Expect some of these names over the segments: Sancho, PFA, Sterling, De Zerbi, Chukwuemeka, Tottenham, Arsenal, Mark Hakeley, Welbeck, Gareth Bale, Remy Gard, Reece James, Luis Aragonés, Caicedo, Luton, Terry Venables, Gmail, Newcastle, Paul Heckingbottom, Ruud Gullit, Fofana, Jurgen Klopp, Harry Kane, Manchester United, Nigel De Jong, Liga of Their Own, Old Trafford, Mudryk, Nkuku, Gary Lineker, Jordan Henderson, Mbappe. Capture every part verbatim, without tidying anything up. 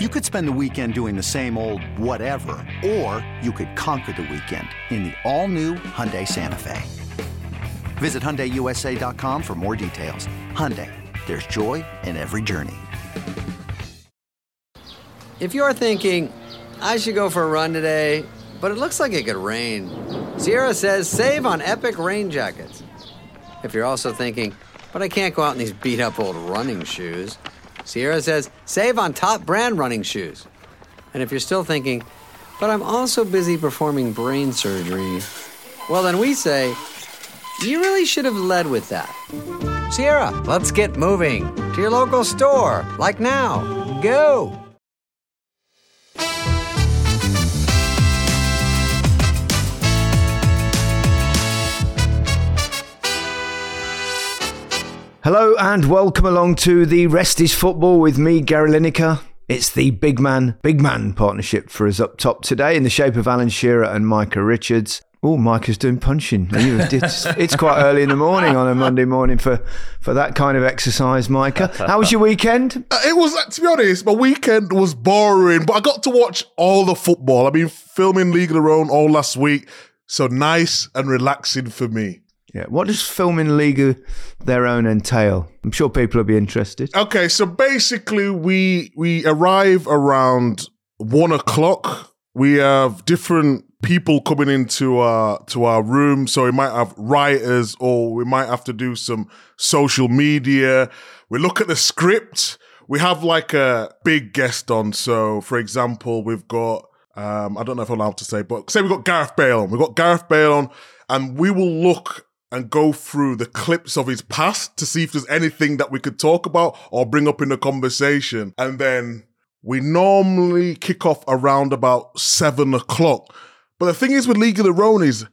You could spend the weekend doing the same old whatever, or you could conquer the weekend in the all-new Hyundai Santa Fe. Visit Hyundai U S A dot com for more details. Hyundai, there's joy in every journey. If you're thinking, I should go for a run today, but it looks like it could rain, Sierra says save on epic rain jackets. If you're also thinking, but I can't go out in these beat-up old running shoes, Sierra says, save on top brand running shoes. And if you're still thinking, but I'm also busy performing brain surgery, well, then we say, you really should have led with that. Sierra, let's get moving to your local store, like now. Go! Hello and welcome along to The Rest is Football with me, Gary Lineker. It's the big man, big man partnership for us up top today in the shape of Alan Shearer and Micah Richards. Oh, Micah's doing punching. It's, it's quite early in the morning on a Monday morning for, for that kind of exercise, Micah. How was your weekend? Uh, it was, to be honest, my weekend was boring, but I got to watch all the football. I've been filming League of Their Own all last week, so nice and relaxing for me. Yeah, what does filming League of Their Own entail? I'm sure people will be interested. Okay, so basically we we arrive around one o'clock. We have different people coming into our to our room, so we might have writers or we might have to do some social media. We look at the script. We have like a big guest on. So, for example, we've got um, I don't know if I'm allowed to say, but say we've got Gareth Bale. We've got Gareth Bale on, and we will look and go through the clips of his past to see if there's anything that we could talk about or bring up in the conversation. And then we normally kick off around about seven o'clock. But the thing is with League of Their Own is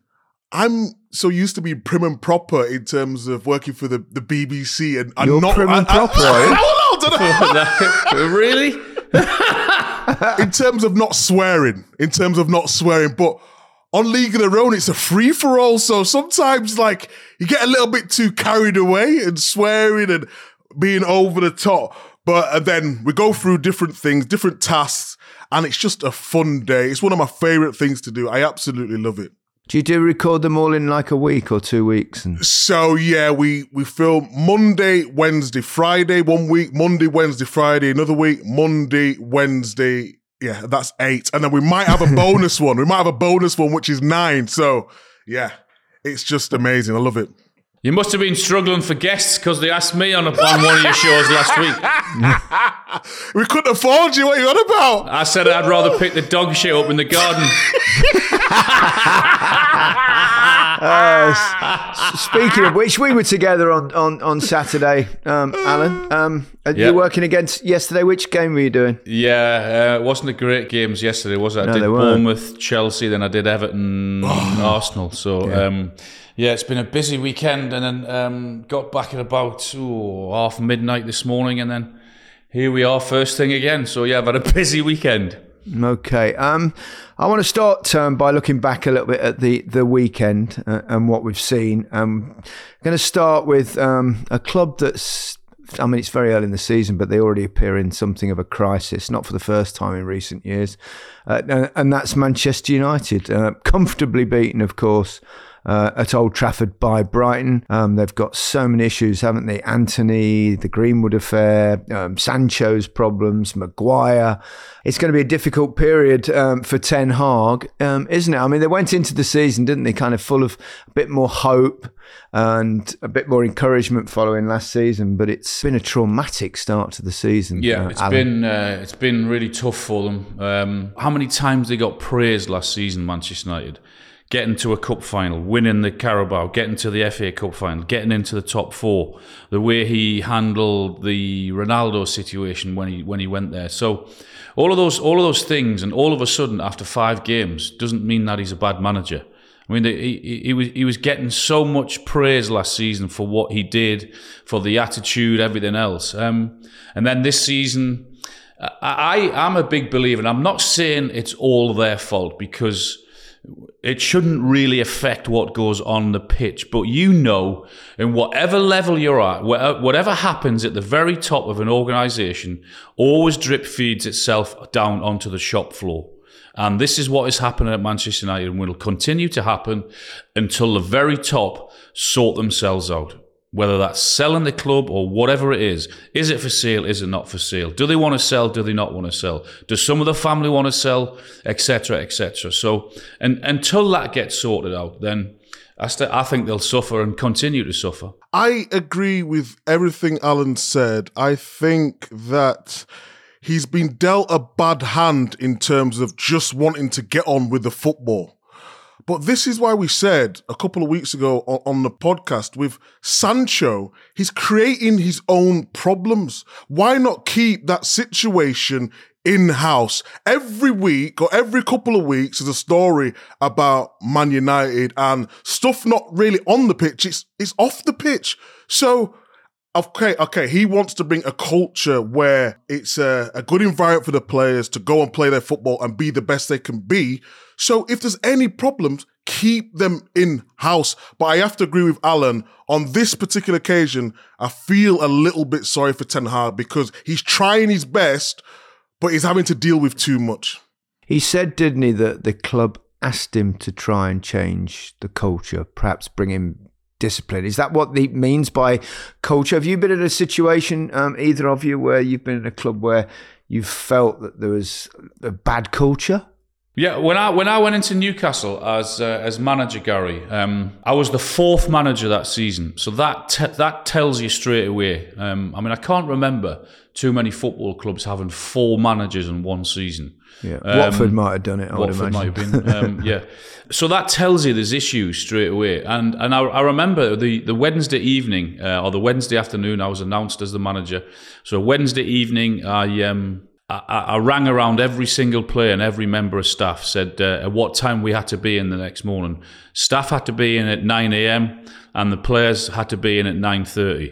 I'm so used to being prim and proper in terms of working for the, the B B C. and You're I'm not prim and I, proper, I, I, I, Really? In terms of not swearing, in terms of not swearing, but on League of Their Own, it's a free-for-all, so sometimes, like, you get a little bit too carried away and swearing and being over the top. But and then we go through different things, different tasks, and it's just a fun day. It's one of my favourite things to do. I absolutely love it. Do you do record them all in, like, a week or two weeks? And- so, yeah, we, we film Monday, Wednesday, Friday one week, Monday, Wednesday, Friday another week, Monday, Wednesday. Yeah, that's eight. And then we might have a bonus one. We might have a bonus one, which is nine. So, yeah, it's just amazing. I love it. You must have been struggling for guests because they asked me on, a, on one of your shows last week. We couldn't afford you. What are you on about? I said I'd rather pick the dog shit up in the garden. uh, speaking of which, we were together on, on, on Saturday, um, Alan. Um, yep. You were working against yesterday. Which game were you doing? Yeah, uh, it wasn't a great games yesterday, was it? I no, did Bournemouth, Chelsea, then I did Everton, Arsenal. So, yeah. Um, yeah, it's been a busy weekend, and then um, got back at about ooh, half midnight this morning, and then here we are, first thing again. So, yeah, I've had a busy weekend. Okay, um, I want to start um, by looking back a little bit at the, the weekend uh, and what we've seen. Um, I'm going to start with um, a club that's, I mean, it's very early in the season, but they already appear in something of a crisis, not for the first time in recent years, uh, and, and that's Manchester United, uh, comfortably beaten, of course, Uh, at Old Trafford by Brighton. Um, they've got so many issues, haven't they? Anthony, the Greenwood affair, um, Sancho's problems, Maguire. It's going to be a difficult period um, for Ten Hag, um, isn't it? I mean, they went into the season, didn't they, kind of full of a bit more hope and a bit more encouragement following last season, but it's been a traumatic start to the season. Yeah, uh, it's Alan. been uh, it's been really tough for them. Um, how many times they got praised last season, Manchester United? getting to a cup final, winning the Carabao, getting to the F A Cup final, getting into the top four, the way he handled the Ronaldo situation when he when he went there. So all of those all of those things, and all of a sudden after five games, doesn't mean that he's a bad manager. I mean, he, he was he was getting so much praise last season for what he did, for the attitude, everything else. Um, and then this season, I, I am a big believer, and I'm not saying it's all their fault, because it shouldn't really affect what goes on the pitch. But you know, in whatever level you're at, whatever happens at the very top of an organisation always drip feeds itself down onto the shop floor. And this is what is happening at Manchester United and will continue to happen until the very top sort themselves out. Whether that's selling the club or whatever it is. Is it for sale? Is it not for sale? Do they want to sell? Do they not want to sell? Does some of the family want to sell? Etc, et cetera. So and until that gets sorted out, then I, st- I think they'll suffer and continue to suffer. I agree with everything Alan said. I think that he's been dealt a bad hand in terms of just wanting to get on with the football. But this is why we said a couple of weeks ago on the podcast with Sancho, he's creating his own problems. Why not keep that situation in-house? Every week or every couple of weeks is a story about Man United and stuff not really on the pitch. It's, it's off the pitch. So... Okay, okay, he wants to bring a culture where it's a, a good environment for the players to go and play their football and be the best they can be. So if there's any problems, keep them in-house. But I have to agree with Alan. On this particular occasion, I feel a little bit sorry for Ten Hag because he's trying his best, but he's having to deal with too much. He said, didn't he, that the club asked him to try and change the culture, perhaps bring him... discipline. Is that what he means by culture? Have you been in a situation, um, either of you, where you've been in a club where you've felt that there was a bad culture? Yeah, when I when I went into Newcastle as uh, as manager, Gary, um, I was the fourth manager that season. So that te- that tells you straight away. Um, I mean, I can't remember too many football clubs having four managers in one season. Yeah, um, Watford might have done it. I Watford would might have been. Um, yeah, so that tells you there's issues straight away. And and I, I remember the the Wednesday evening uh, or the Wednesday afternoon I was announced as the manager. So Wednesday evening I. Um, I, I rang around every single player and every member of staff, said uh, at what time we had to be in the next morning. Staff had to be in at nine a.m. and the players had to be in at nine thirty.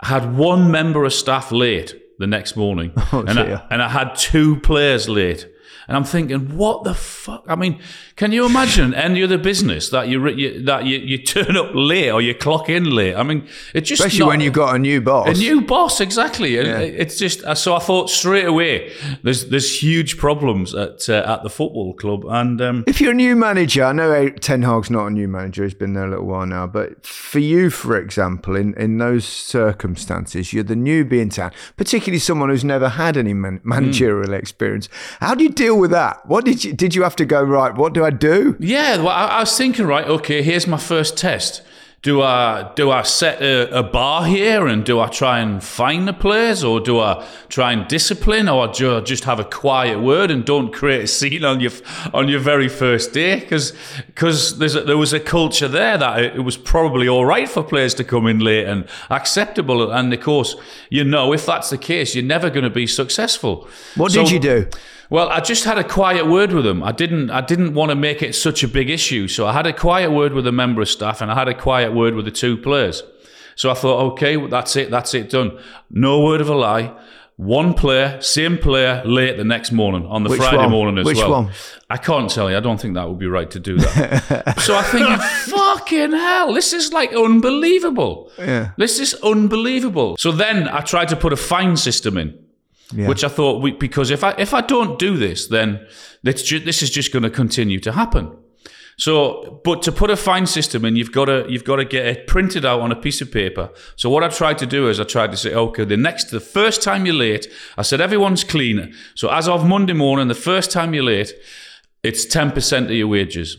I had one member of staff late the next morning, oh, and, I, and I had two players late. And I'm thinking, what the fuck? I mean, can you imagine any other business that you, you that you, you turn up late or you clock in late? I mean, it's just especially not, when you got a new boss. A new boss, exactly. Yeah. It's just so I thought straight away there's there's huge problems at uh, at the football club. And um, if you're a new manager, I know Ten Hag's not a new manager; he's been there a little while now. But for you, for example, in in those circumstances, you're the newbie in town, particularly someone who's never had any man- managerial mm. experience. How do you deal with that? What did you did you have to go, right, what do I do? Yeah, well, I, I was thinking, right, okay, here's my first test. Do I do I set a, a bar here and do I try and find the players, or do I try and discipline, or do I just have a quiet word and don't create a scene on your on your very first day? Because because there was a culture there that it, it was probably all right for players to come in late and acceptable. And of course, you know, if that's the case, you're never going to be successful. What so, did you do? Well, I just had a quiet word with them. I didn't I didn't want to make it such a big issue. So I had a quiet word with a member of staff and I had a quiet word with the two players. So I thought, okay, that's it, that's it, done. No word of a lie. One player, same player, late the next morning, on the Which Friday one? morning as Which well. Which one? I can't tell you. I don't think that would be right to do that. So I think, fucking hell, this is like unbelievable. Yeah. This is unbelievable. So then I tried to put a fine system in. Yeah. Which I thought, we, because if I if I don't do this, then it's ju- this is just going to continue to happen. So, but to put a fine system in, you've got to you've got to get it printed out on a piece of paper. So what I tried to do is I tried to say, okay, the next the first time you're late, I said everyone's clean. So as of Monday morning, the first time you're late, it's ten percent of your wages.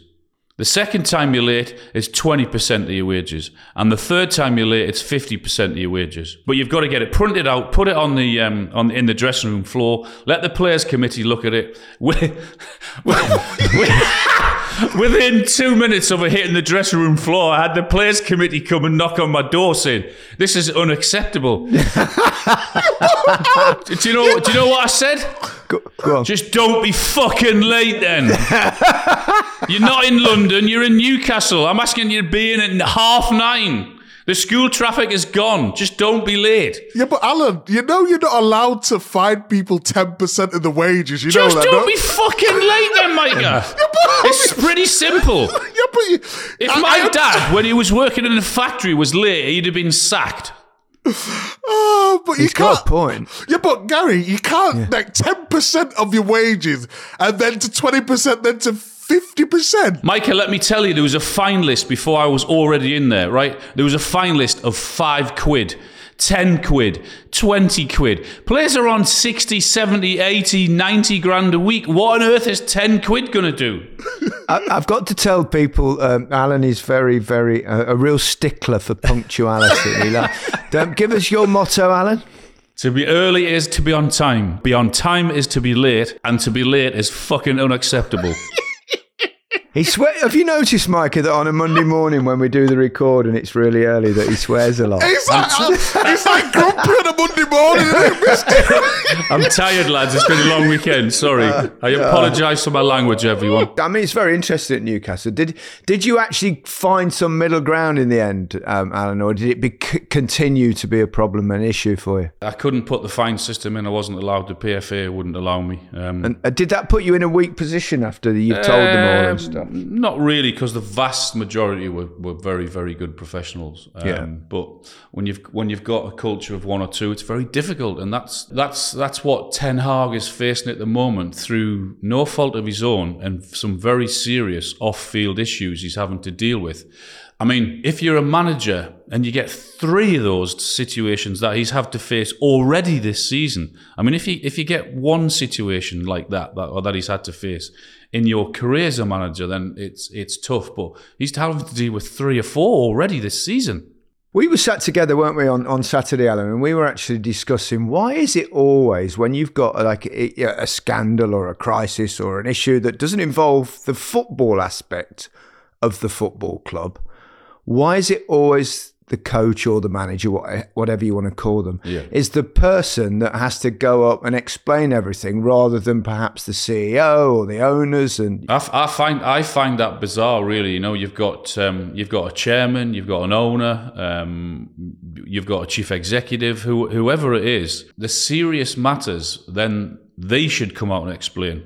The second time you're late, it's twenty percent of your wages. And the third time you're late, it's fifty percent of your wages. But you've got to get it printed out, put it on the um, on in the dressing room floor, let the players committee look at it. We're, we're, we're, Within two minutes of it hitting the dressing room floor, I had the players committee come and knock on my door saying, "This is unacceptable." do you know? Do you know what I said? Go, go on. Just don't be fucking late then. You're not in London. You're in Newcastle. I'm asking you to be in at half nine. The school traffic is gone. Just don't be late. Yeah, but Alan, you know you're not allowed to fine people ten percent of the wages. You Just know that, don't, don't be fucking late then, Micah. Yeah, it's pretty simple. Yeah, but you, if I, my I, dad, when he was working in the factory, was late, he'd have been sacked. Oh, but He's you can't. Got a point. Yeah, but Gary, you can't yeah. like ten percent of your wages and then to twenty percent, then to fifty percent. Micah, let me tell you, there was a fine list before I was already in there, right? There was a fine list of five quid, ten quid, twenty quid. Players are on sixty, seventy, eighty, ninety grand a week. What on earth is ten quid going to do? I, I've got to tell people, um, Alan is very, very, uh, a real stickler for punctuality. Like, um, give us your motto, Alan. To be early is to be on time. Be on time is to be late. And to be late is fucking unacceptable. He swear. Have you noticed, Micah, that on a Monday morning when we do the record and it's really early, that he swears a lot? It's like, it's like grumpy on a Monday morning. Isn't it? I'm tired, lads. It's been a long weekend. Sorry, I apologise for my language, everyone. I mean, it's very interesting at Newcastle. Did did you actually find some middle ground in the end, um, Alan, or did it be, continue to be a problem, an issue for you? I couldn't put the fine system in. I wasn't allowed. The P F A wouldn't allow me. Um, and uh, did that put you in a weak position after you've told um, them all and stuff? Not really, because the vast majority were, were very, very good professionals. Um, yeah. But when you've when you've got a culture of one or two, it's very difficult, and that's that's that's what Ten Hag is facing at the moment through no fault of his own and some very serious off-field issues he's having to deal with. I mean, if you're a manager and you get three of those situations that he's had to face already this season, I mean, if you if you get one situation like that, that or that he's had to face in your career as a manager, then it's it's tough. But he's having to deal with three or four already this season. We were sat together, weren't we, on, on Saturday, Alan, and we were actually discussing why is it always when you've got like a, a scandal or a crisis or an issue that doesn't involve the football aspect of the football club, why is it always the coach or the manager, whatever you want to call them, yeah. is the person that has to go up and explain everything rather than perhaps the C E O or the owners? And I, I find I find that bizarre, really. You know, you've got um, you've got a chairman, you've got an owner, um, you've got a chief executive, who, whoever it is. The serious matters, then they should come out and explain.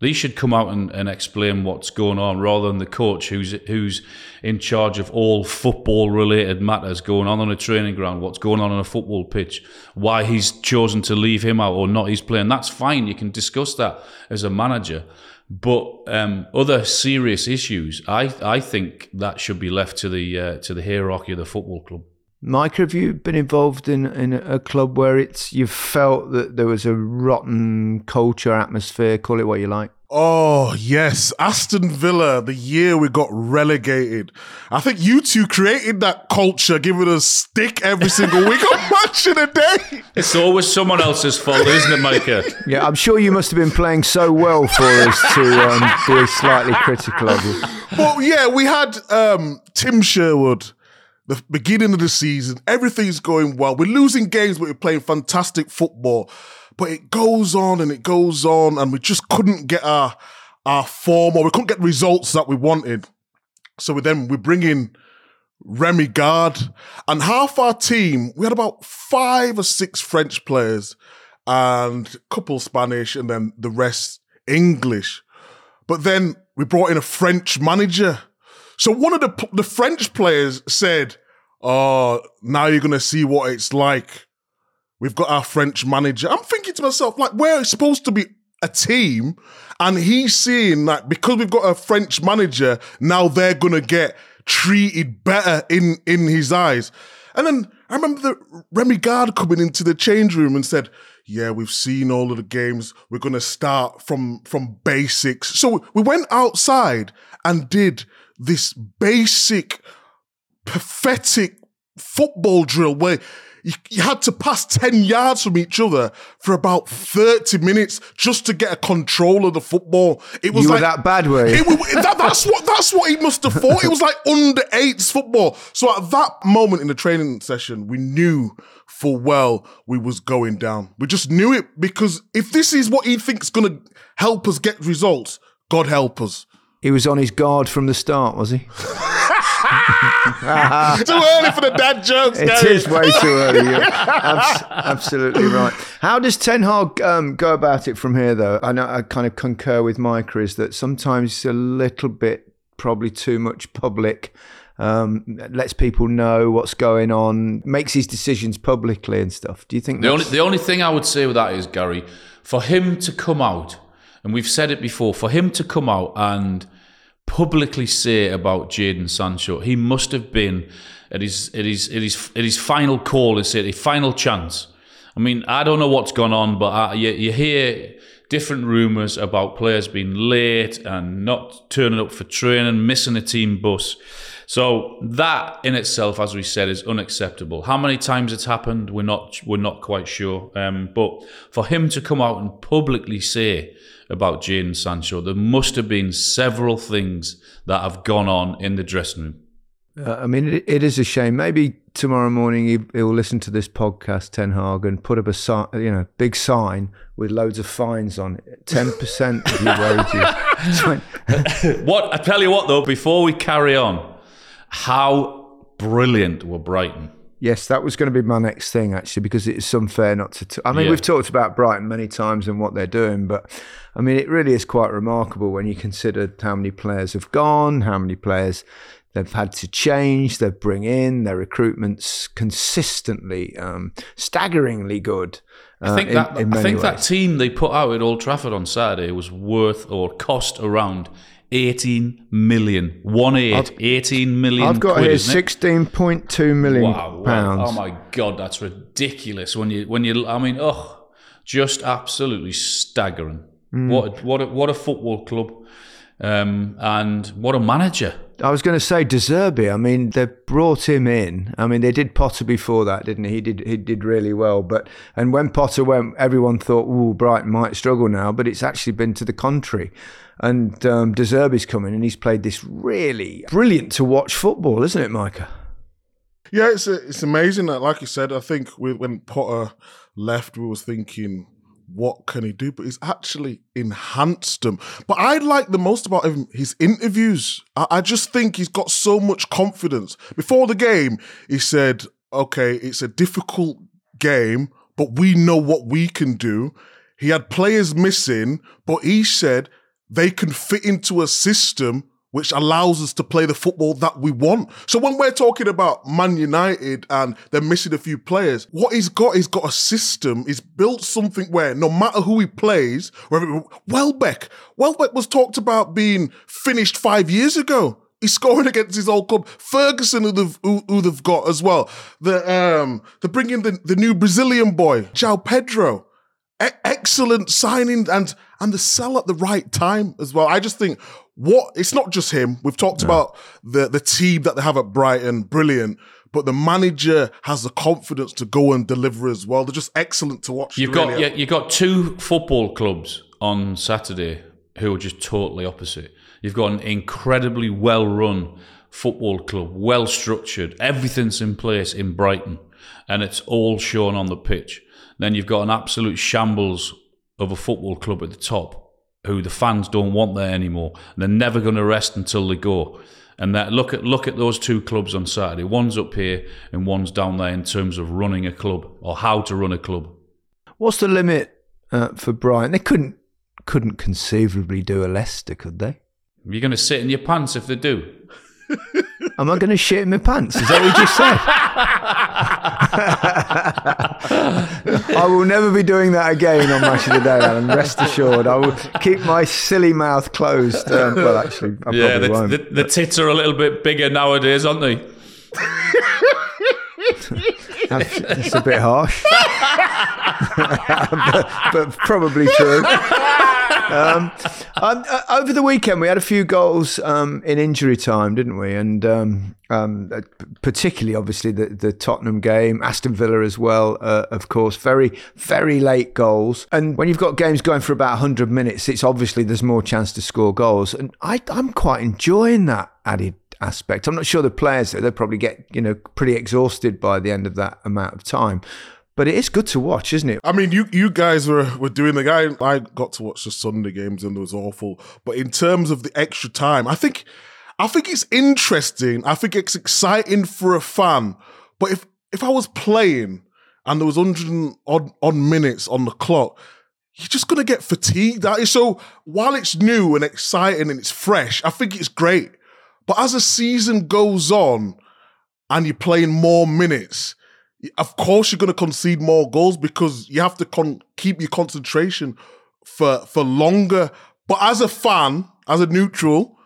They should come out and, and explain what's going on, rather than the coach who's who's in charge of all football-related matters going on on a training ground, what's going on on a football pitch, why he's chosen to leave him out or not he's playing. That's fine. You can discuss that as a manager. But um, other serious issues, I I think that should be left to the uh, to the hierarchy of the football club. Micah, have you been involved in, in a club where it's you felt that there was a rotten culture, atmosphere, call it what you like? Oh, yes. Aston Villa, the year we got relegated. I think you two created that culture, giving us stick every single week on Match of the Day. It's always someone else's fault, isn't it, Micah? Yeah, I'm sure you must have been playing so well for us to um, be slightly critical of you. Well, yeah, we had um, Tim Sherwood. The beginning of the season, everything's going well. We're losing games, but we're playing fantastic football. But it goes on and it goes on, and we just couldn't get our our form, or we couldn't get the results that we wanted. So we then we bring in Remy Gard, and half our team, we had about five or six French players and a couple Spanish, and then the rest English. But then we brought in a French manager. So one of the the French players said, "Oh, now you're going to see what it's like. We've got our French manager." I'm thinking to myself, like, we're supposed to be a team, and he's seeing that because we've got a French manager, now they're going to get treated better in, in his eyes. And then I remember the Remy Gard coming into the change room and said, "Yeah, we've seen all of the games. We're going to start from, from basics." So we went outside and did this basic, pathetic football drill where You, you had to pass ten yards from each other for about thirty minutes just to get a control of the football. It was you like, were that bad, were you? It, it, that, that's, what, that's what he must have thought. It was like under eights football. So at that moment in the training session, we knew full well we was going down. We just knew it, because if this is what he thinks going to help us get results, God help us. He was on his guard from the start, was he? Too early for the dad jokes, Gary. It is way too early. You're abs- absolutely right. How does Ten Hag um, go about it from here, though? I know I kind of concur with Micah, is that sometimes it's a little bit probably too much public. Um, lets people know what's going on, makes his decisions publicly and stuff. Do you think the only the only thing I would say with that is, Gary, for him to come out, and we've said it before, for him to come out and publicly say about Jadon Sancho, he must have been at his at his at his at his final call. Is it a final chance? I mean, I don't know what's gone on, but I, you, you hear different rumours about players being late and not turning up for training, missing a team bus. So that in itself, as we said, is unacceptable. How many times it's happened, we're not we're not quite sure. Um, but for him to come out and publicly say about Jadon Sancho, there must have been several things that have gone on in the dressing room. Uh, I mean, it, it is a shame. Maybe tomorrow morning he, he'll listen to this podcast, Ten Hag, and put up a you know big sign with loads of fines on it. ten percent of your wages. What, I tell you what, though, before we carry on, how brilliant were Brighton? Yes, that was going to be my next thing, actually, because it's unfair not to... T- I mean, yeah. We've talked about Brighton many times and what they're doing, but, I mean, it really is quite remarkable when you consider how many players have gone, how many players they've had to change, they bring in, their recruitment's consistently, um, staggeringly good. Uh, I think, in, that, in I think that team they put out at Old Trafford on Saturday was worth or cost around... eighteen million. One eight. I've, eighteen million. I've got quid, here sixteen point two million wow, pounds. Wow. Oh my God, that's ridiculous. When you, when you, I mean, oh, just absolutely staggering. Mm. What, a, what, a, what a football club, um, and what a manager. I was going to say De Zerbi. I mean, they brought him in. I mean, they did Potter before that, didn't he? He did. He did really well. But and when Potter went, everyone thought, "Ooh, Brighton might struggle now." But it's actually been to the contrary. And um, De Zerbi's come in, and he's played this really brilliant to watch football, isn't it, Micah? Yeah, it's a, it's amazing. Like you said, I think we, when Potter left, we was thinking, what can he do? But he's actually enhanced them. But I like the most about him his interviews. I, I just think he's got so much confidence. Before the game, he said, okay, it's a difficult game, but we know what we can do. He had players missing, but he said they can fit into a system which allows us to play the football that we want. So when we're talking about Man United and they're missing a few players, what he's got, he's got a system. He's built something where no matter who he plays, whether it, Welbeck, Welbeck was talked about being finished five years ago. He's scoring against his old club. Ferguson, who they've, who, who they've got as well. The, um, they're bringing the, the new Brazilian boy, João Pedro. E- excellent signing and and the sell at the right time as well. I just think what it's not just him. We've talked no. about the the team that they have at Brighton, brilliant, but the manager has the confidence to go and deliver as well. They're just excellent to watch. You've really. got yeah, you've got two football clubs on Saturday who are just totally opposite. You've got an incredibly well run football club, well structured, everything's in place in Brighton, and it's all shown on the pitch. Then you've got an absolute shambles of a football club at the top who the fans don't want there anymore. And they're never going to rest until they go. And that look at look at those two clubs on Saturday. One's up here and one's down there in terms of running a club or how to run a club. What's the limit uh, for Brighton? They couldn't couldn't conceivably do a Leicester, could they? You're going to sit in your pants if they do. Am I going to shit in my pants? Is that what you just said? I will never be doing that again on Match of the Day, Alan. Rest assured. I will keep my silly mouth closed. Um, well, actually, I yeah, probably the, won't. The, the tits are a little bit bigger nowadays, aren't they? that's, that's a bit harsh. but, but probably true. Um, um, over the weekend, we had a few goals um, in injury time, didn't we? And um, um, particularly, obviously, the, the Tottenham game, Aston Villa as well, uh, of course. Very, very late goals. And when you've got games going for about one hundred minutes, it's obviously there's more chance to score goals. And I, I'm quite enjoying that added aspect. I'm not sure the players, they'll probably get, you know, pretty exhausted by the end of that amount of time. But it is good to watch, isn't it? I mean, you you guys were, were doing the guy. I got to watch the Sunday games and it was awful. But in terms of the extra time, I think I think it's interesting. I think it's exciting for a fan. But if, if I was playing and there was one hundred odd minutes on the clock, you're just going to get fatigued. So while it's new and exciting and it's fresh, I think it's great. But as the season goes on and you're playing more minutes, of course you're going to concede more goals because you have to con- keep your concentration for for longer. But as a fan, as a neutral,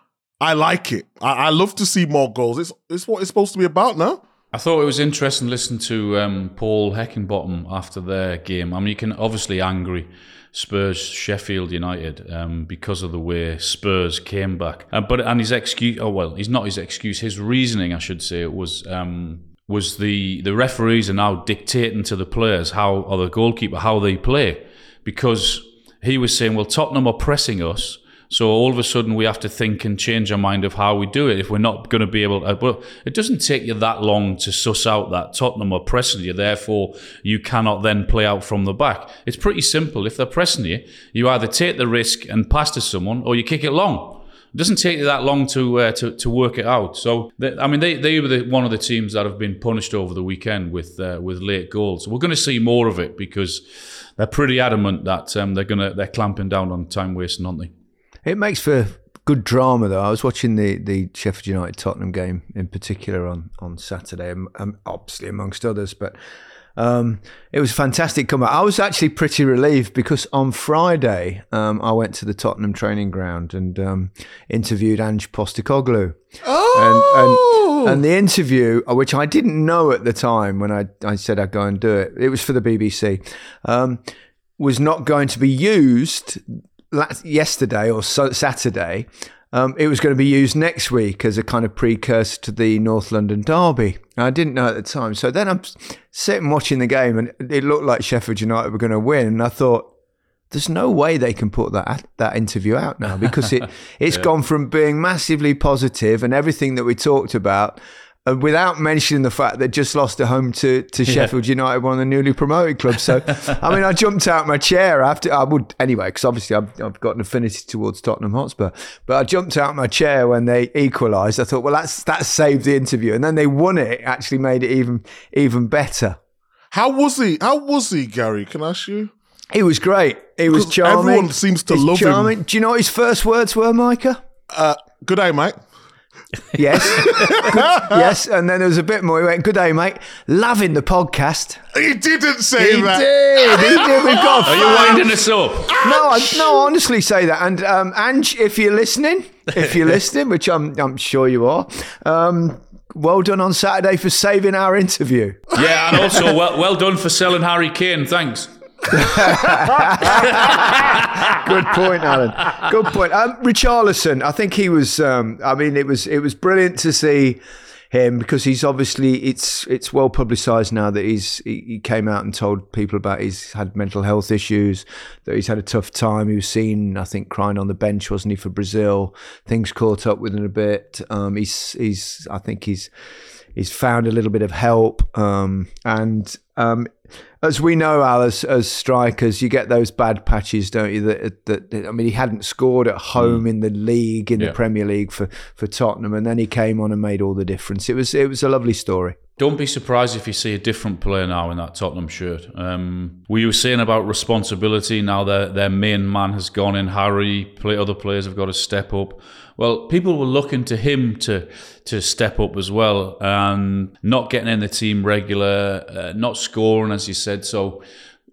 I like it. I, I love to see more goals. It's it's what it's supposed to be about now. I thought it was interesting listening to um, Paul Heckingbottom after their game. I mean, you can obviously angry Spurs, Sheffield United um, because of the way Spurs came back. Uh, but and his excuse, oh well, he's not his excuse. His reasoning, I should say, was. Um, was the, the referees are now dictating to the players how, or the goalkeeper, how they play. Because he was saying, well, Tottenham are pressing us, so all of a sudden we have to think and change our mind of how we do it if we're not going to be able to. But it doesn't take you that long to suss out that Tottenham are pressing you, therefore you cannot then play out from the back. It's pretty simple. If they're pressing you, you either take the risk and pass to someone or you kick it long. It doesn't take you that long to uh, to, to work it out. So, they, I mean, they, they were the, one of the teams that have been punished over the weekend with uh, with late goals. So we're going to see more of it because they're pretty adamant that um, they're going to they're clamping down on time wasting, aren't they? It makes for good drama, though. I was watching the, the Sheffield United Tottenham game in particular on on Saturday, um, obviously amongst others, but. Um, it was a fantastic comeback. I was actually pretty relieved because on Friday um, I went to the Tottenham training ground and um, interviewed Ange Postecoglou. Oh! And, and, and the interview, which I didn't know at the time when I, I said I'd go and do it, it was for the B B C, um, was not going to be used yesterday or so, Saturday. Um, it was going to be used next week as a kind of precursor to the North London derby. I didn't know at the time. So then I'm sitting watching the game and it looked like Sheffield United were going to win. And I thought, there's no way they can put that that interview out now because it, it's yeah. gone from being massively positive and everything that we talked about uh, without mentioning the fact that just lost a home to, to Sheffield yeah. United, one of the newly promoted clubs. So, I mean, I jumped out my chair after I would anyway, because obviously I've, I've got an affinity towards Tottenham Hotspur. But I jumped out my chair when they equalised. I thought, well, that's that saved the interview, and then they won it. Actually, made it even even better. How was he? How was he, Gary? Can I ask you? He was great. He was charming. Everyone seems to He's love charming. him. Do you know what his first words were, Micah? Uh, good day, mate. Yes. Good, yes. And then there was a bit more. He went, good day, mate. Loving the podcast. He didn't say he that. Did. He did. We've got a Are you winding us up? No, I, no, I honestly say that. And um, Ange, if you're listening, if you're listening, which I'm, I'm sure you are, um, well done on Saturday for saving our interview. Yeah, and also well, well done for selling Harry Kane. Thanks. Good point, Alan. Good point. Um, Richarlison, I think he was. Um, I mean, it was it was brilliant to see him because he's obviously it's it's well publicised now that he's he, he came out and told people about he's had mental health issues, that he's had a tough time. He was seen, I think, crying on the bench, wasn't he, for Brazil? Things caught up with him a bit. Um, he's he's. I think he's he's found a little bit of help um, and. Um, as we know, Al, as, as strikers, you get those bad patches, don't you? That, that, that I mean, he hadn't scored at home mm. in the league, in yeah. the Premier League for, for Tottenham, and then he came on and made all the difference. It was it was a lovely story. Don't be surprised if you see a different player now in that Tottenham shirt. Um, we were saying about responsibility. Now their their main man has gone in. Harry, play, other players have got to step up. Well, people were looking to him to to step up as well, and not getting in the team regular, uh, not scoring as you said. So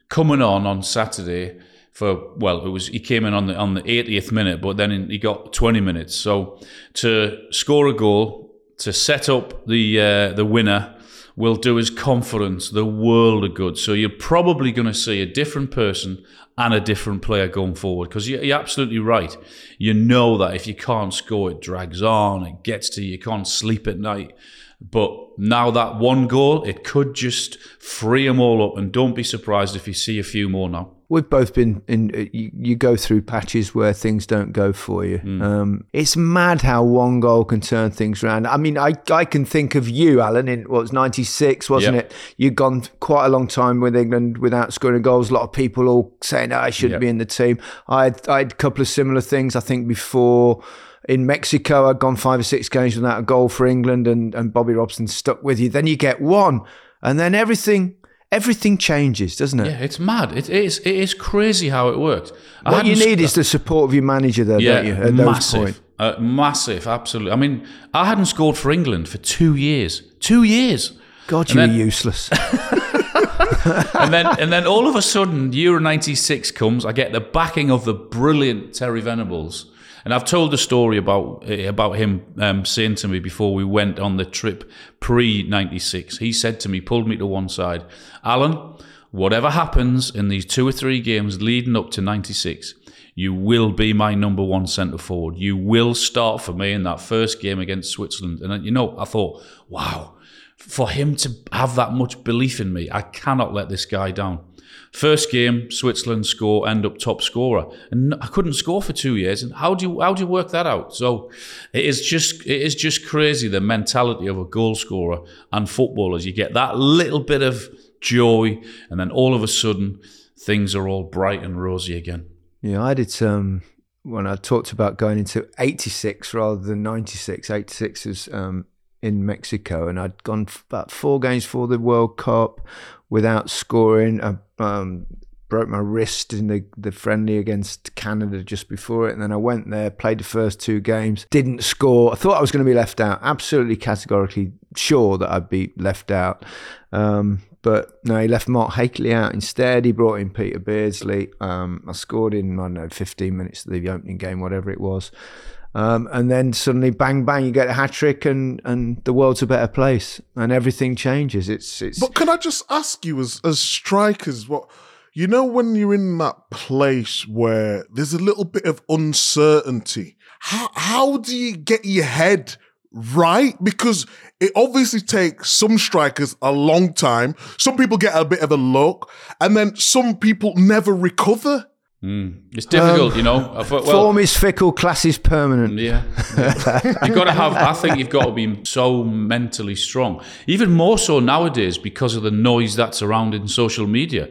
coming on on Saturday for well, it was he came in on the on the eightieth minute, but then he got twenty minutes. So to score a goal, to set up the uh, the winner. will do us confidence, the world of good. So you're probably going to see a different person and a different player going forward, because you're absolutely right. You know that if you can't score, it drags on, it gets to you, you can't sleep at night. But now that one goal, it could just free them all up, and don't be surprised if you see a few more now. We've both been in, you, you go through patches where things don't go for you. Mm. Um, it's mad how one goal can turn things around. I mean, I, I can think of you, Alan, in what was ninety-six, wasn't yep. it? You'd gone quite a long time with England without scoring goals. A lot of people all saying, oh, I shouldn't yep. be in the team. I had, I had a couple of similar things, I think, before. In Mexico, I'd gone five or six games without a goal for England, and, and Bobby Robson stuck with you. Then you get one, and then everything everything changes, doesn't it? Yeah, it's mad. It is it is crazy how it worked. What you need sc- is the support of your manager there, yeah, don't you? At massive. Those point. Uh, massive, absolutely. I mean, I hadn't scored for England for two years. Two years. God, you were useless. and then and then all of a sudden, Euro ninety-six comes. I get the backing of the brilliant Terry Venables. And I've told the story about about him um, saying to me before we went on the trip pre ninety-six, he said to me, pulled me to one side, Alan, whatever happens in these two or three games leading up to ninety-six, you will be my number one centre forward. You will start for me in that first game against Switzerland. And, you know, I thought, wow, for him to have that much belief in me, I cannot let this guy down. First game, Switzerland score, end up top scorer, and I couldn't score for two years. And how do you how do you work that out? So it is just it is just crazy, the mentality of a goal scorer and footballers. You get that little bit of joy, and then all of a sudden things are all bright and rosy again. Yeah, I did um when I talked about going into eighty-six rather than ninety-six. eighty-six is um, in Mexico, and I'd gone about four games for the World Cup without scoring. I um, broke my wrist in the, the friendly against Canada just before it. And then I went there, played the first two games, didn't score. I thought I was going to be left out. Absolutely categorically sure that I'd be left out. Um, but no, he left Mark Hakeley out instead. He brought in Peter Beardsley. Um, I scored in, I don't know, fifteen minutes of the opening game, whatever it was. Um, and then suddenly, bang, bang, you get a hat-trick and, and the world's a better place and everything changes. It's it's. But can I just ask you, as as strikers, what you know when you're in that place where there's a little bit of uncertainty, how, how do you get your head right? Because it obviously takes some strikers a long time. Some people get a bit of a look, and then some people never recover. Mm. It's difficult, um, you know. I thought, well, form is fickle, class is permanent. Yeah, yeah. You've got to have. I think you've got to be so mentally strong, even more so nowadays because of the noise that's around in social media.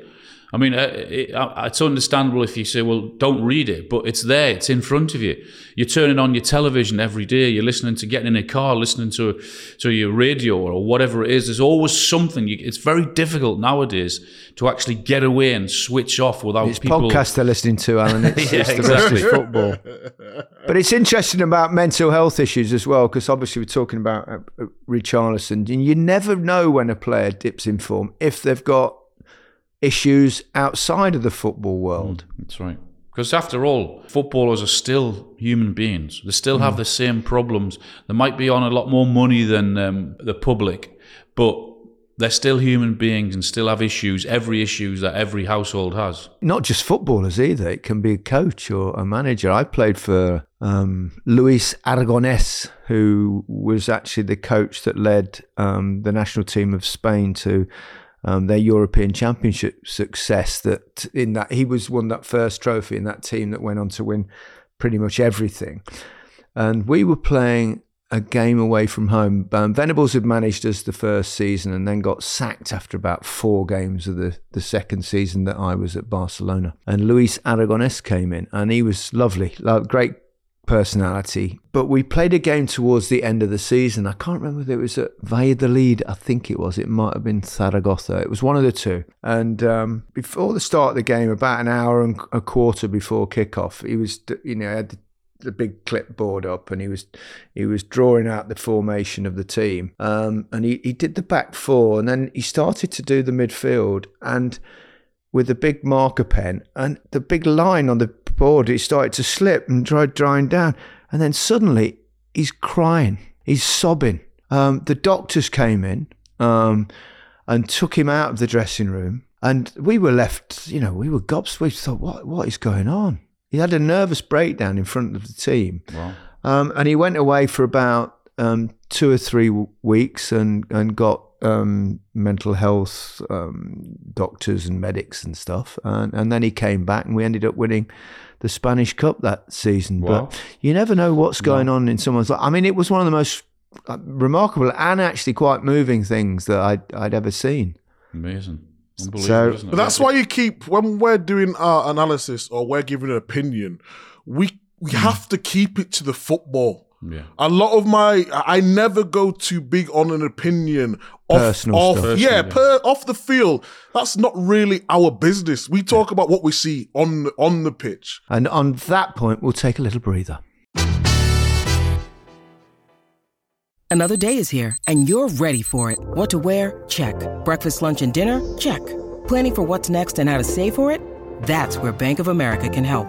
I mean, it, it, it's understandable if you say, "Well, don't read it," but it's there. It's in front of you. You're turning on your television every day. You're listening to, getting in a car, listening to to your radio or whatever it is. There's always something. You, it's very difficult nowadays to actually get away and switch off without it's people. It's podcasts they're listening to, Alan. It's, yeah, it's exactly. The best is football. But it's interesting about mental health issues as well, because obviously we're talking about uh, Richarlison, and you never know when a player dips in form if they've got issues outside of the football world. Mm, that's right. Because after all, footballers are still human beings. They still mm. have the same problems. They might be on a lot more money than um, the public, but they're still human beings and still have issues, every issue that every household has. Not just footballers either. It can be a coach or a manager. I played for um, Luis Aragonés, who was actually the coach that led um, the national team of Spain to Um, their European Championship success. That in that he was won that first trophy in that team that went on to win pretty much everything. And we were playing a game away from home. Um, Venables had managed us the first season and then got sacked after about four games of the, the second season that I was at Barcelona. And Luis Aragonés came in, and he was lovely, like, great personality. But we played a game towards the end of the season. I can't remember if it was at Valladolid. I think it was. It might have been Zaragoza. It was one of the two. And um, before the start of the game, about an hour and a quarter before kickoff, he was, you know, had the, the big clipboard up, and he was, he was drawing out the formation of the team. Um, and he, he did the back four, and then he started to do the midfield, and with a big marker pen, and the big line on the board, it started to slip and tried drying down, and then suddenly he's crying, he's sobbing. Um, the doctors came in, um, and took him out of the dressing room. And we were left, you know, we were gobsmacked. We thought, what, what is going on? He had a nervous breakdown in front of the team. Wow. Um, and he went away for about um, two or three w- weeks and, and got um, mental health um, doctors and medics and stuff. And, and then he came back and we ended up winning the Spanish Cup that season. Wow. But you never know what's going no. on in someone's life. I mean, it was one of the most remarkable and actually quite moving things that I'd, I'd ever seen. Amazing. So, isn't it? But that's why you keep, when we're doing our analysis or we're giving an opinion, we we mm. have to keep it to the football. Yeah. A lot of my, I never go too big on an opinion off, Personal off stuff. yeah, Personal, yeah. Per, off the field. That's not really our business. We talk yeah. about what we see on on the pitch. And on that point, we'll take a little breather. Another day is here, and you're ready for it. What to wear? Check. Breakfast, lunch, and dinner? Check. Planning for what's next and how to save for it? That's where Bank of America can help.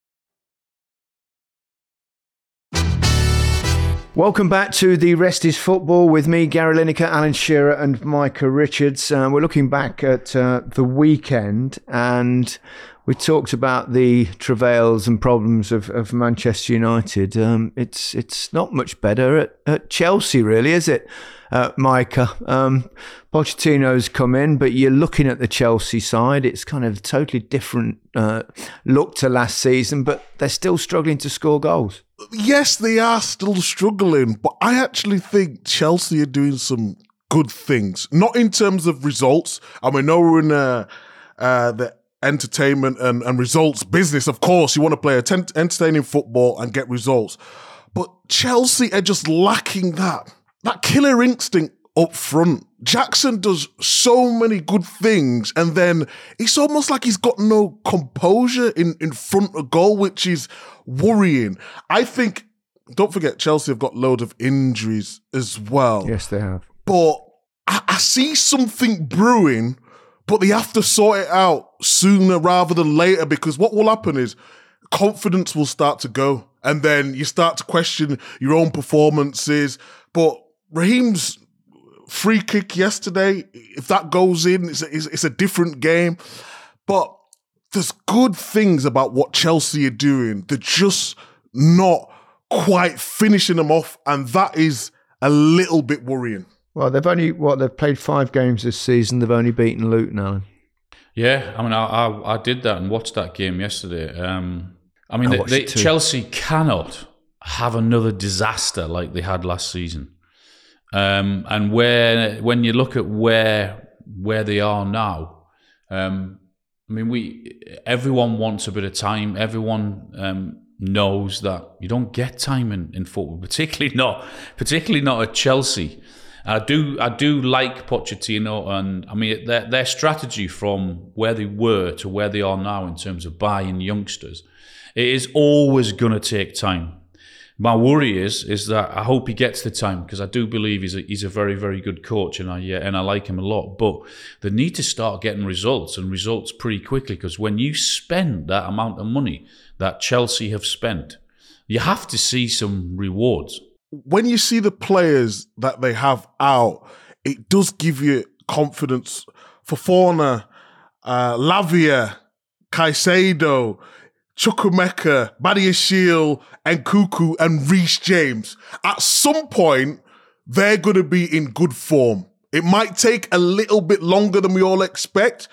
Welcome back to The Rest is Football with me, Gary Lineker, Alan Shearer and Micah Richards. Uh, we're looking back at uh, the weekend, and we talked about the travails and problems of, of Manchester United. Um, it's it's not much better at, at Chelsea, really, is it, uh, Micah? Um, Pochettino's come in, but you're looking at the Chelsea side. It's kind of a totally different uh, look to last season, but they're still struggling to score goals. Yes, they are still struggling, but I actually think Chelsea are doing some good things. Not in terms of results. I mean, I know we're in uh, uh, the entertainment and, and results business. Of course, you want to play a ten- entertaining football and get results. But Chelsea are just lacking that, that killer instinct up front. Jackson does so many good things, and then it's almost like he's got no composure in, in front of goal, which is worrying. I think, don't forget, Chelsea have got loads of injuries as well. Yes, they have. But I, I see something brewing, but they have to sort it out sooner rather than later, because what will happen is confidence will start to go, and then you start to question your own performances. But Raheem's free kick yesterday, if that goes in, it's a, it's a different game. But there's good things about what Chelsea are doing. They're just not quite finishing them off, and that is a little bit worrying. Well, they've only, what, they've played five games this season. They've only beaten Luton, Alan. Yeah, I mean, I, I, I did that and watched that game yesterday. Um, I mean, I they, they, Chelsea cannot have another disaster like they had last season. Um, and where when you look at where where they are now, um, I mean, we everyone wants a bit of time. Everyone um, knows that you don't get time in, in football, particularly not particularly not at Chelsea. I do I do like Pochettino, and I mean their their strategy from where they were to where they are now in terms of buying youngsters, it is always going to take time. My worry is is that I hope he gets the time, because I do believe he's a, he's a very, very good coach, and I yeah, and I like him a lot. But they need to start getting results, and results pretty quickly, because when you spend that amount of money that Chelsea have spent, you have to see some rewards. When you see the players that they have out, it does give you confidence. Fofana, uh, Lavia, Caicedo, Chukwuemeka, Badiashile, Nkuku, and Reece James. At some point, they're going to be in good form. It might take a little bit longer than we all expect,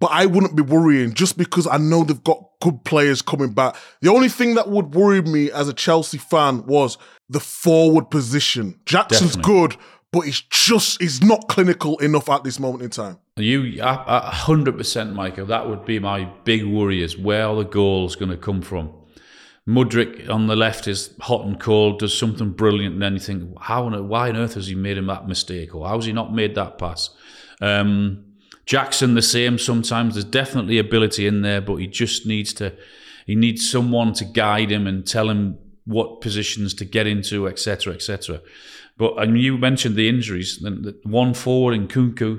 But I wouldn't be worrying just because I know they've got good players coming back. The only thing that would worry me as a Chelsea fan was the forward position. Jackson's Definitely. good, but he's just he's not clinical enough at this moment in time. You, a hundred percent, Michael. That would be my big worry: is where are the goals going to come from? Mudryk on the left is hot and cold, does something brilliant, and then you think, how on earth, why on earth has he made him that mistake, or how has he not made that pass? Um, Jackson the same sometimes. There's definitely ability in there, but he just needs to, he needs someone to guide him and tell him what positions to get into, et cetera, et cetera. But and you mentioned the injuries, the one forward in Kunku.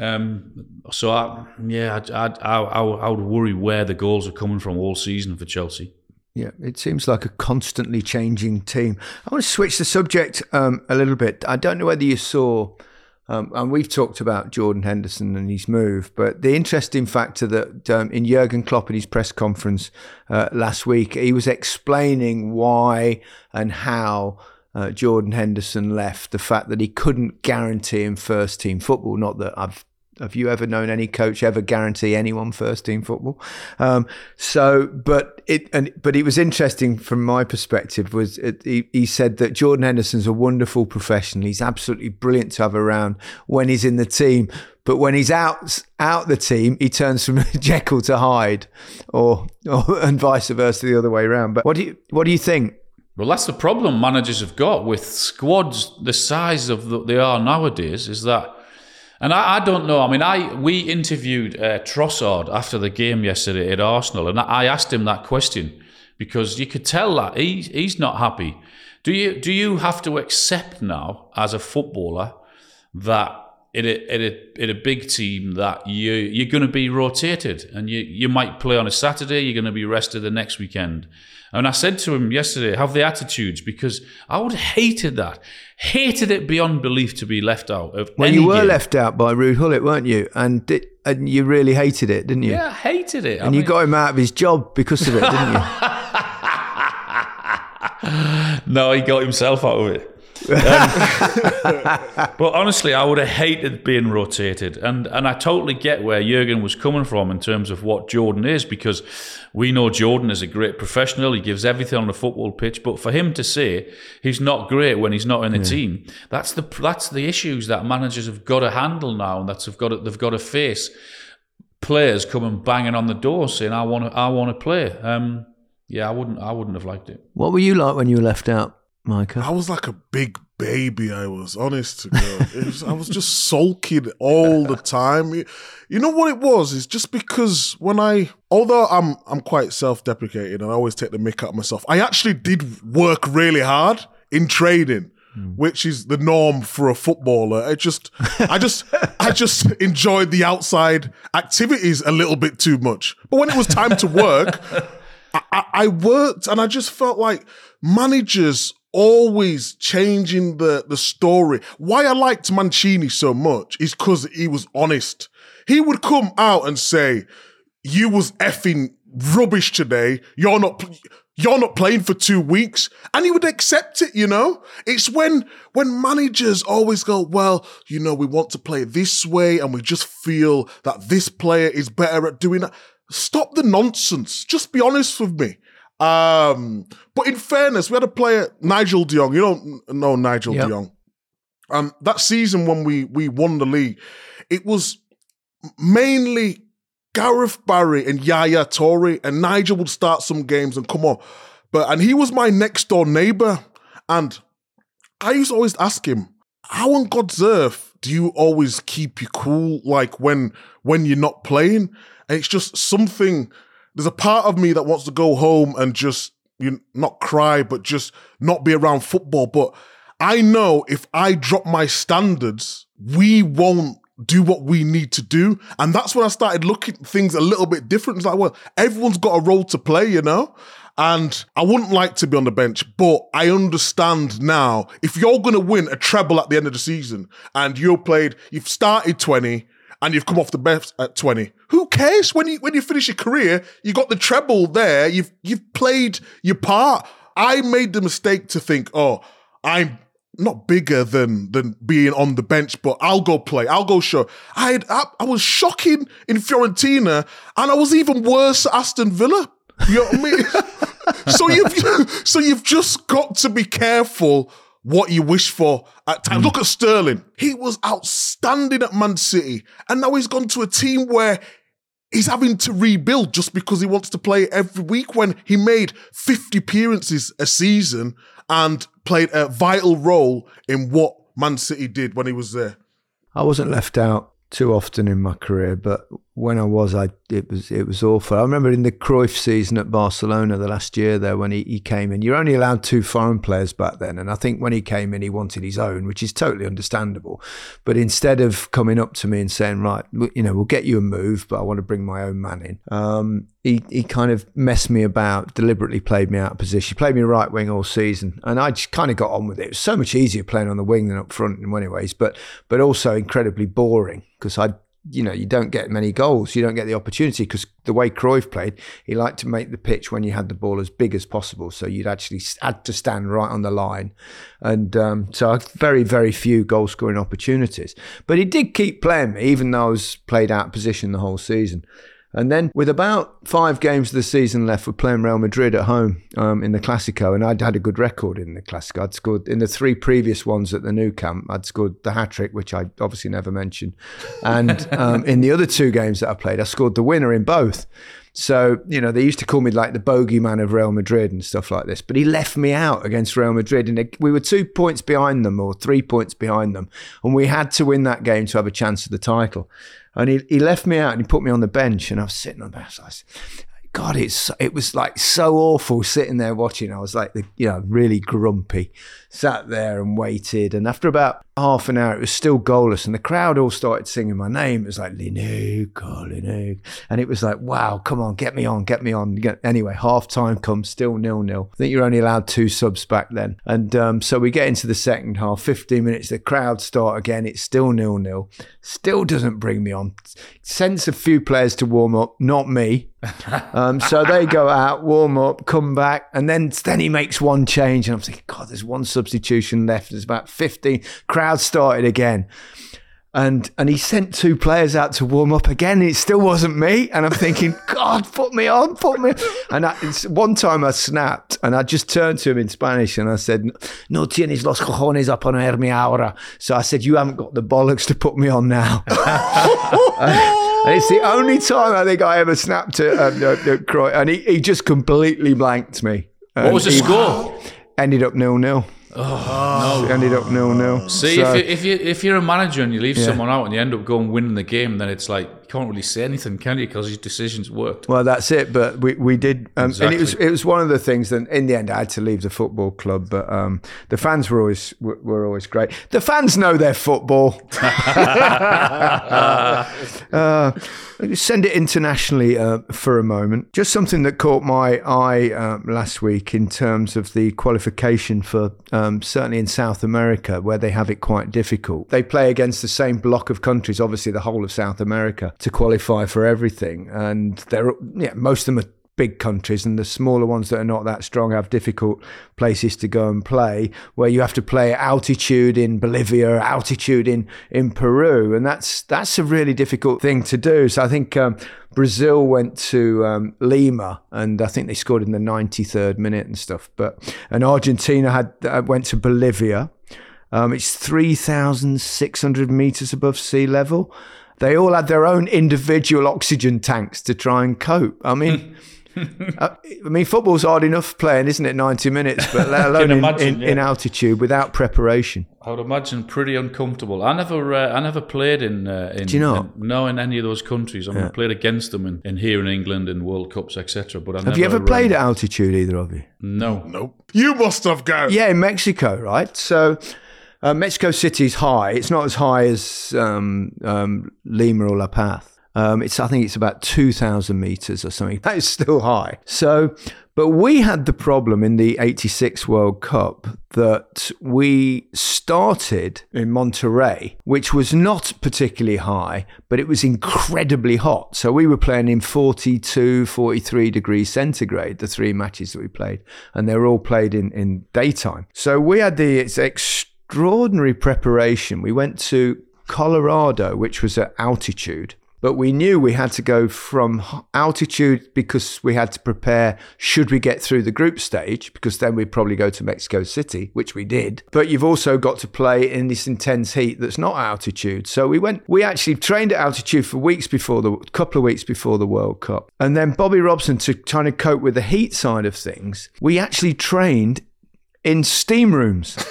Um, so I, yeah, I, I, I, I would worry where the goals are coming from all season for Chelsea. Yeah, it seems like a constantly changing team. I want to switch the subject um, a little bit. I don't know whether you saw, um, and we've talked about Jordan Henderson and his move, but the interesting factor that um, in Jurgen Klopp in his press conference uh, last week, he was explaining why and how uh, Jordan Henderson left, the fact that he couldn't guarantee him first-team football, not that I've Have you ever known any coach ever guarantee anyone first team football? Um, so, but it and but it was interesting from my perspective. Was it, he, he said that Jordan Henderson's a wonderful professional. He's absolutely brilliant to have around when he's in the team, but when he's out out the team, he turns from Jekyll to Hyde, or, or and vice versa the other way around. But what do you what do you think? Well, that's the problem managers have got with squads the size of that they are nowadays. Is that. And I, I don't know. I mean, I we interviewed uh, Trossard after the game yesterday at Arsenal, and I asked him that question because you could tell that he he's not happy. Do you do you have to accept now as a footballer that in a in a, in a big team that you you're going to be rotated and you you might play on a Saturday, you're going to be rested the next weekend? And I said to him yesterday, have the attitudes, because I would have hated that. Hated it beyond belief to be left out of well, any Well, you were game. left out by Ruud Gullit, weren't you? And did, and you really hated it, didn't you? Yeah, I hated it. And I mean, you got him out of his job because of it, didn't you? No, he got himself out of it. Um, but honestly, I would have hated being rotated, and and I totally get where Jurgen was coming from in terms of what Jordan is, because we know Jordan is a great professional. He gives everything on the football pitch, but for him to say he's not great when he's not in the yeah. team, that's the that's the issues that managers have got to handle now, and that's they've got to, they've got to face players coming banging on the door saying I want to I want to play. Um, yeah, I wouldn't I wouldn't have liked it. What were you like when you were left out? Micah. I was like a big baby, I was, honest to God. It was, I was just sulking all the time. You know what it was? It's just because when I, although I'm I'm quite self-deprecating and I always take the mick out of myself, I actually did work really hard in training, mm. which is the norm for a footballer. I just, I just, I just enjoyed the outside activities a little bit too much. But when it was time to work, I, I worked, and I just felt like managers always changing the, the story. Why I liked Mancini so much is because he was honest. He would come out and say, you was effing rubbish today. You're not, you're not playing for two weeks. And he would accept it, you know? It's when, when managers always go, well, you know, we want to play this way and we just feel that this player is better at doing that. Stop the nonsense. Just be honest with me. Um, but in fairness, we had a player, Nigel de Jong. You don't know Nigel yep. de Jong. Um, that season when we we won the league, it was mainly Gareth Barry and Yaya Toure, and Nigel would start some games and come on. But and he was my next door neighbour, and I used to always ask him, how on God's earth do you always keep you cool like when when you're not playing? And it's just something. There's a part of me that wants to go home and just, you know, not cry, but just not be around football. But I know if I drop my standards, we won't do what we need to do. And that's when I started looking at things a little bit different. It's like, well, everyone's got a role to play, you know? And I wouldn't like to be on the bench, but I understand now, if you're going to win a treble at the end of the season and you're played, you've started twenty, and you've come off the best at twenty. Who cares? When you when you finish your career, you got the treble there. You've you've played your part. I made the mistake to think, oh, I'm not bigger than than being on the bench, but I'll go play, I'll go show. I had, I, I was shocking in Fiorentina, and I was even worse at Aston Villa. You know what I mean? so you've so you've just got to be careful what you wish for at times. Mm. Look at Sterling. He was outstanding at Man City, and now he's gone to a team where he's having to rebuild just because he wants to play every week when he made fifty appearances a season and played a vital role in what Man City did when he was there. I wasn't left out too often in my career, but when I was, I it was it was awful. I remember in the Cruyff season at Barcelona, the last year there, when he, he came in, you're only allowed two foreign players back then, and I think when he came in, he wanted his own, which is totally understandable. But instead of coming up to me and saying, right, you know, we'll get you a move, but I want to bring my own man in, um, he, he kind of messed me about, deliberately played me out of position. He played me right wing all season, and I just kind of got on with it. It was so much easier playing on the wing than up front in many ways, but but also incredibly boring, because I, you know, you don't get many goals. You don't get the opportunity, because the way Cruyff played, he liked to make the pitch when you had the ball as big as possible. So you'd actually had to stand right on the line. And um, so very, very few goal scoring opportunities. But he did keep playing me, even though I was played out of position the whole season. And then with about five games of the season left, we're playing Real Madrid at home um, in the Clasico. And I'd had a good record in the Clasico. I'd scored in the three previous ones at the Nou Camp. I'd scored the hat-trick, which I obviously never mentioned. And um, in the other two games that I played, I scored the winner in both. So, you know, they used to call me like the bogeyman of Real Madrid and stuff like this. But he left me out against Real Madrid. And it, we were two points behind them or three points behind them. And we had to win that game to have a chance of the title. And he, he left me out and he put me on the bench, and I was sitting on the bench. I was, God, it's, it was like so awful sitting there watching. I was like, the, you know, really grumpy, sat there and waited. And after about half an hour, it was still goalless, and the crowd all started singing my name. It was like, Lineker, Lineker. And it was like, wow, come on, get me on, get me on. Anyway, half time comes, still nil-nil. I think you're only allowed two subs back then. And um, so we get into the second half, fifteen minutes, the crowd start again. It's still nil-nil. Still doesn't bring me on. Sends a few players to warm up, not me. um, so they go out, warm up, come back, and then, then he makes one change. And I'm thinking, God, there's one substitution left. There's about fifteen. Crowd started again. And and he sent two players out to warm up again. It still wasn't me. And I'm thinking, God, put me on, put me on. And I, it's, one time I snapped, and I just turned to him in Spanish and I said, no tienes los cojones a ponerme ahora. So I said, you haven't got the bollocks to put me on now. And it's the only time I think I ever snapped at um, uh, Croy. And he, he just completely blanked me. And what was the score? Ended up nil-nil. Oh, no. Ended up nil-nil. See, so, if, you, if, you, if you're a manager and you leave yeah. someone out and you end up going winning the game, then it's like you can't really say anything, can you? Because your decisions worked. Well, that's it. But we, we did. Um, exactly. And it was it was one of the things that in the end I had to leave the football club. But um, the fans were always were, were always great. The fans know their football. uh, send it internationally uh, for a moment. Just something that caught my eye uh, last week in terms of the qualification for... Um, Um, certainly in South America, where they have it quite difficult. They play against the same block of countries, obviously the whole of South America, to qualify for everything. And they're, yeah, most of them are big countries, and the smaller ones that are not that strong have difficult places to go and play, where you have to play altitude in Bolivia, altitude in, in Peru. And that's, that's a really difficult thing to do. So I think... Um, Brazil went to um, Lima, and I think they scored in the ninety-third minute and stuff. But and Argentina had uh, went to Bolivia. Um, it's three thousand six hundred meters above sea level. They all had their own individual oxygen tanks to try and cope. I mean, I, I mean, football's hard enough playing, isn't it? ninety minutes, but let alone in, imagine, in, yeah. in altitude without preparation. I would imagine pretty uncomfortable. I never, uh, I never played in, uh, in, do you not? in, no, in any of those countries. I mean, yeah. I played against them in, in here in England in World Cups, et cetera. But I have never you ever ran. played at altitude? Either of you? No, nope. You must have, Gareth. Yeah, in Mexico, right? So. Uh, Mexico City's high. It's not as high as um, um, Lima or La Paz. Um, it's I think it's about two thousand meters or something. That is still high. So, but we had the problem in the eighty-six World Cup that we started in Monterrey, which was not particularly high, but it was incredibly hot. So we were playing in forty-two, forty-three degrees centigrade, the three matches that we played, and they were all played in, in daytime. So we had the it's extreme. extraordinary preparation. We went to Colorado, which was at altitude, but we knew we had to go from altitude because we had to prepare should we get through the group stage, because then we'd probably go to Mexico City, which we did. But you've also got to play in this intense heat that's not altitude. So we went, we actually trained at altitude for weeks before the, a couple of weeks before the World Cup. And then Bobby Robson, to trying to cope with the heat side of things, we actually trained in steam rooms.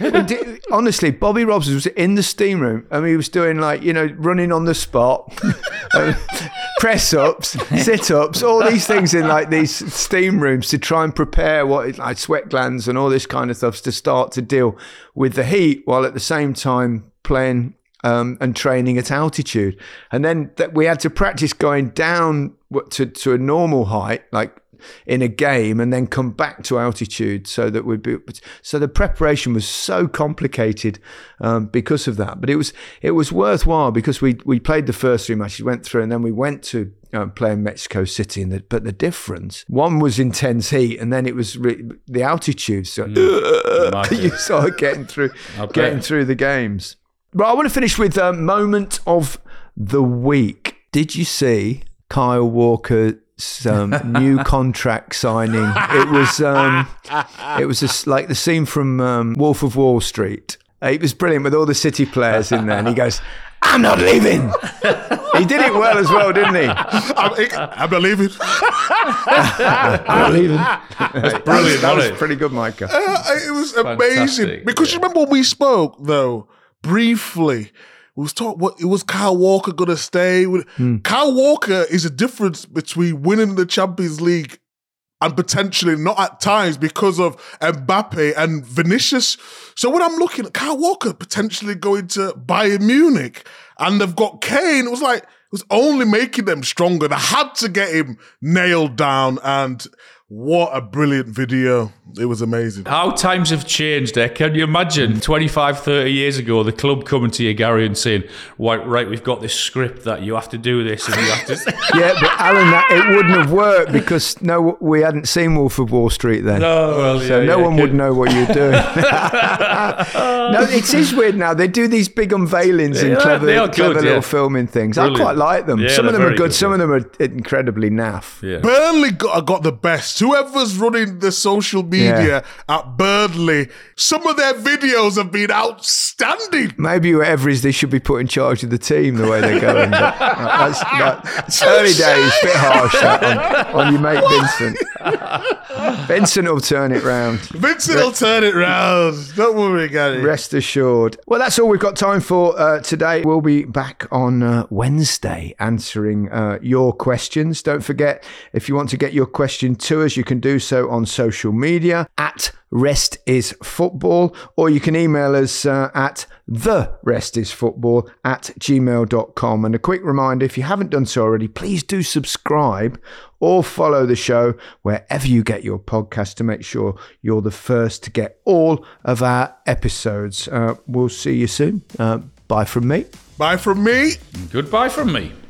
Did, honestly, Bobby Robson was in the steam room and he was doing, like, you know, running on the spot, press-ups, sit-ups, all these things in, like, these steam rooms to try and prepare what, like, sweat glands and all this kind of stuff to start to deal with the heat while at the same time playing um, and training at altitude. And then that we had to practice going down to, to a normal height, like, in a game, and then come back to altitude, so that we'd be, so the preparation was so complicated um, because of that. But it was it was worthwhile, because we we played the first three matches, went through, and then we went to um, play in Mexico City. And the, but the difference, one was intense heat, and then it was re- the altitude. So mm, you started getting through okay. getting through the games. Right, I want to finish with a moment of the week. Did you see Kyle Walker? Some new contract signing. It was, um, it was just like the scene from um, Wolf of Wall Street. Uh, it was brilliant with all the City players in there, and he goes, "I'm not leaving." He did it well as well, didn't he? I'm, I'm not leaving. I'm not leaving. That's brilliant. That was pretty good, Micah. Uh, it was amazing. Fantastic. Because yeah. You remember when we spoke though briefly. We was talking, what, was Kyle Walker going to stay? Mm. Kyle Walker is a difference between winning the Champions League and potentially not at times because of Mbappe and Vinicius. So when I'm looking at Kyle Walker potentially going to Bayern Munich and they've got Kane, it was like, it was only making them stronger. They had to get him nailed down, and what a brilliant video. It was amazing. How times have changed there. Can you imagine twenty-five, thirty years ago, the club coming to you, Gary, and saying, right, right, we've got this script that you have to do this and you have to... Yeah, but Alan, that, it wouldn't have worked because no, we hadn't seen Wolf of Wall Street then. No, well, so yeah, no yeah, one would know what you're doing. No, it is weird now. They do these big unveilings yeah, and clever, clever good, little yeah. filming things. Brilliant. I quite like them. Yeah, some of them are good, good, some of them are incredibly naff. Yeah. Burnley got, got the best. Whoever's running the social media yeah. at Burnley, some of their videos have been outstanding. Maybe whoever is, they should be put in charge of the team the way they're going. But that's, that's early days, a bit harsh that on, on your mate Vincent. Vincent will turn it round. Vincent will turn it round. Don't worry, Gary. Rest assured. Well, that's all we've got time for uh, today. We'll be back on uh, Wednesday answering uh, your questions. Don't forget, if you want to get your question to us, you can do so on social media at Rest Is Football, or you can email us uh, at the Rest Is Football at gmail dot com. And a quick reminder, if you haven't done so already, please do subscribe or follow the show wherever you get your podcast to make sure you're the first to get all of our episodes. Uh, we'll see you soon. Uh, bye from me. Bye from me. Goodbye from me.